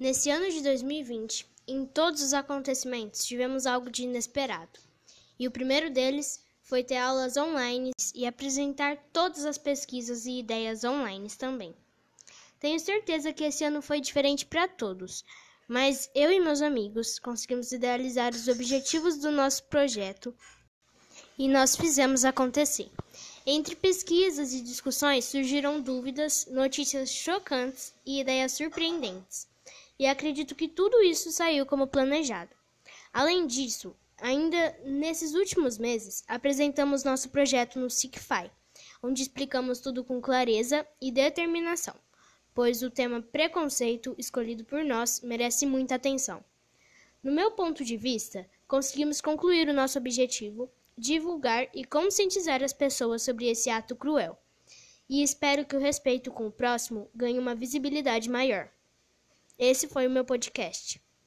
Nesse ano de 2020, em todos os acontecimentos, tivemos algo de inesperado. E o primeiro deles foi ter aulas online e apresentar todas as pesquisas e ideias online também. Tenho certeza que esse ano foi diferente para todos, mas eu e meus amigos conseguimos idealizar os objetivos do nosso projeto e nós fizemos acontecer. Entre pesquisas e discussões surgiram dúvidas, notícias chocantes e ideias surpreendentes. E acredito que tudo isso saiu como planejado. Além disso, ainda nesses últimos meses, apresentamos nosso projeto no SICFAI, onde explicamos tudo com clareza e determinação, pois o tema preconceito escolhido por nós merece muita atenção. No meu ponto de vista, conseguimos concluir o nosso objetivo, divulgar e conscientizar as pessoas sobre esse ato cruel, e espero que o respeito com o próximo ganhe uma visibilidade maior. Esse foi o meu podcast.